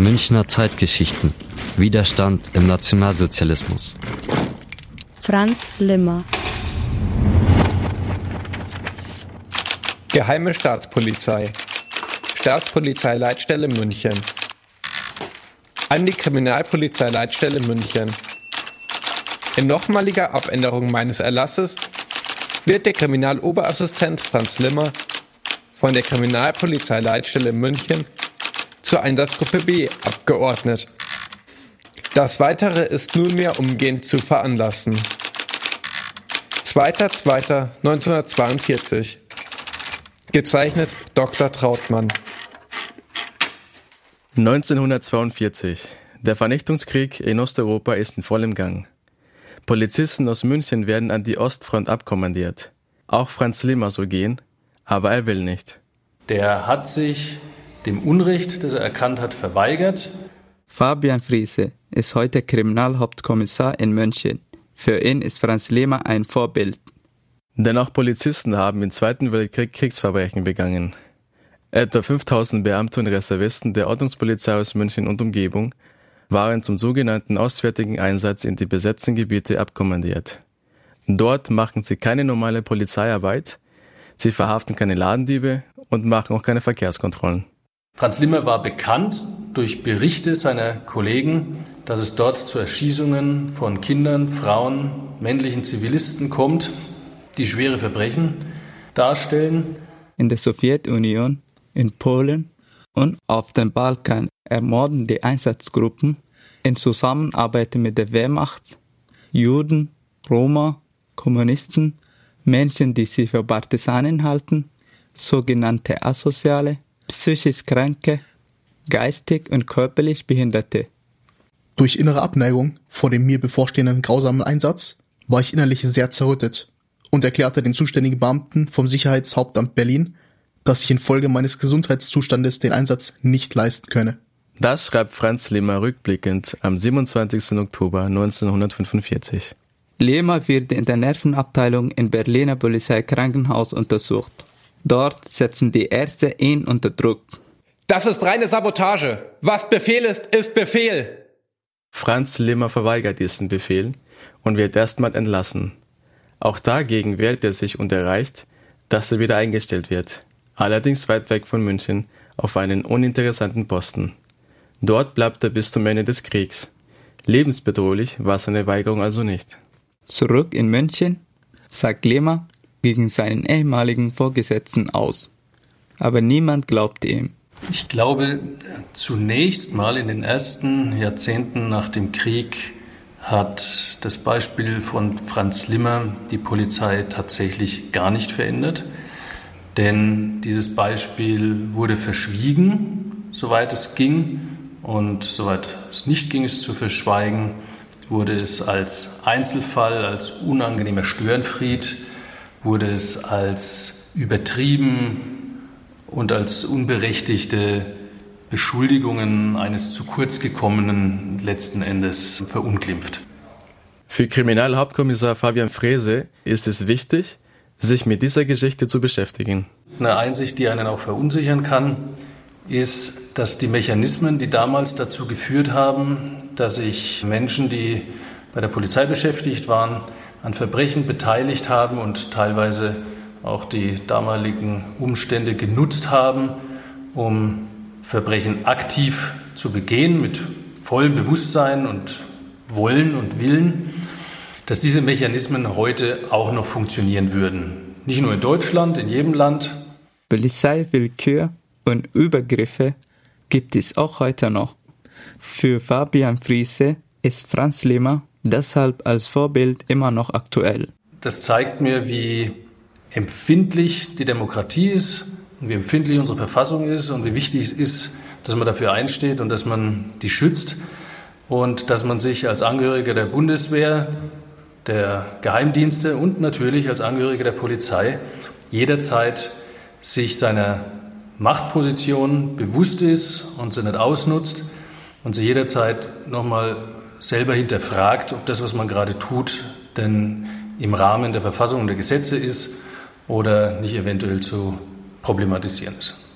Münchner Zeitgeschichten. Widerstand im Nationalsozialismus. Franz Limmer. Geheime Staatspolizei. Staatspolizeileitstelle München. An die Kriminalpolizeileitstelle München. In nochmaliger Abänderung meines Erlasses wird der Kriminaloberassistent Franz Limmer von der Kriminalpolizeileitstelle München zur Einsatzgruppe B abgeordnet. Das Weitere ist nunmehr umgehend zu veranlassen. 2.2.1942. Gezeichnet Dr. Trautmann. 1942. Der Vernichtungskrieg in Osteuropa ist in vollem Gang. Polizisten aus München werden an die Ostfront abkommandiert. Auch Franz Limmer soll gehen, aber er will nicht. Der hat sich dem Unrecht, das er erkannt hat, verweigert. Fabian Friese ist heute Kriminalhauptkommissar in München. Für ihn ist Franz Limmer ein Vorbild. Denn auch Polizisten haben im Zweiten Weltkrieg Kriegsverbrechen begangen. Etwa 5000 Beamte und Reservisten der Ordnungspolizei aus München und Umgebung waren zum sogenannten auswärtigen Einsatz in die besetzten Gebiete abkommandiert. Dort machen sie keine normale Polizeiarbeit, sie verhaften keine Ladendiebe und machen auch keine Verkehrskontrollen. Franz Limmer war bekannt durch Berichte seiner Kollegen, dass es dort zu Erschießungen von Kindern, Frauen, männlichen Zivilisten kommt, die schwere Verbrechen darstellen. In der Sowjetunion, in Polen und auf dem Balkan ermorden die Einsatzgruppen in Zusammenarbeit mit der Wehrmacht Juden, Roma, Kommunisten, Menschen, die sich für Partisanen halten, sogenannte Asoziale, psychisch Kranke, geistig und körperlich Behinderte. Durch innere Abneigung vor dem mir bevorstehenden grausamen Einsatz war ich innerlich sehr zerrüttet und erklärte den zuständigen Beamten vom Sicherheitshauptamt Berlin, dass ich infolge meines Gesundheitszustandes den Einsatz nicht leisten könne. Das schreibt Franz Limmer rückblickend am 27. Oktober 1945. Limmer wird in der Nervenabteilung im Berliner Polizeikrankenhaus untersucht. Dort setzen die Ärzte ihn unter Druck. Das ist reine Sabotage. Was Befehl ist, ist Befehl. Franz Limmer verweigert diesen Befehl und wird erstmal entlassen. Auch dagegen wehrt er sich und erreicht, dass er wieder eingestellt wird. Allerdings weit weg von München, auf einen uninteressanten Posten. Dort bleibt er bis zum Ende des Kriegs. Lebensbedrohlich war seine Weigerung also nicht. Zurück in München sagt Limmer gegen seinen ehemaligen Vorgesetzten aus. Aber niemand glaubte ihm. Ich glaube, zunächst mal in den ersten Jahrzehnten nach dem Krieg hat das Beispiel von Franz Limmer die Polizei tatsächlich gar nicht verändert. Denn dieses Beispiel wurde verschwiegen, soweit es ging, und soweit es nicht ging, es zu verschweigen, wurde es als Einzelfall, als unangenehmer Störenfried, wurde es als übertrieben und als unberechtigte Beschuldigungen eines zu kurz gekommenen letzten Endes verunglimpft. Für Kriminalhauptkommissar Fabian Friese ist es wichtig, sich mit dieser Geschichte zu beschäftigen. Eine Einsicht, die einen auch verunsichern kann, ist, dass die Mechanismen, die damals dazu geführt haben, dass sich Menschen, die bei der Polizei beschäftigt waren, an Verbrechen beteiligt haben und teilweise auch die damaligen Umstände genutzt haben, um Verbrechen aktiv zu begehen, mit vollem Bewusstsein und Wollen und Willen, dass diese Mechanismen heute auch noch funktionieren würden. Nicht nur in Deutschland, in jedem Land. Polizeiwillkür und Übergriffe gibt es auch heute noch. Für Fabian Friese ist Franz Limmer deshalb als Vorbild immer noch aktuell. Das zeigt mir, wie empfindlich die Demokratie ist, wie empfindlich unsere Verfassung ist und wie wichtig es ist, dass man dafür einsteht und dass man die schützt und dass man sich als Angehöriger der Bundeswehr, der Geheimdienste und natürlich als Angehörige der Polizei jederzeit sich seiner Machtposition bewusst ist und sie nicht ausnutzt und sie jederzeit nochmal selber hinterfragt, ob das, was man gerade tut, denn im Rahmen der Verfassung und der Gesetze ist oder nicht eventuell zu problematisieren ist.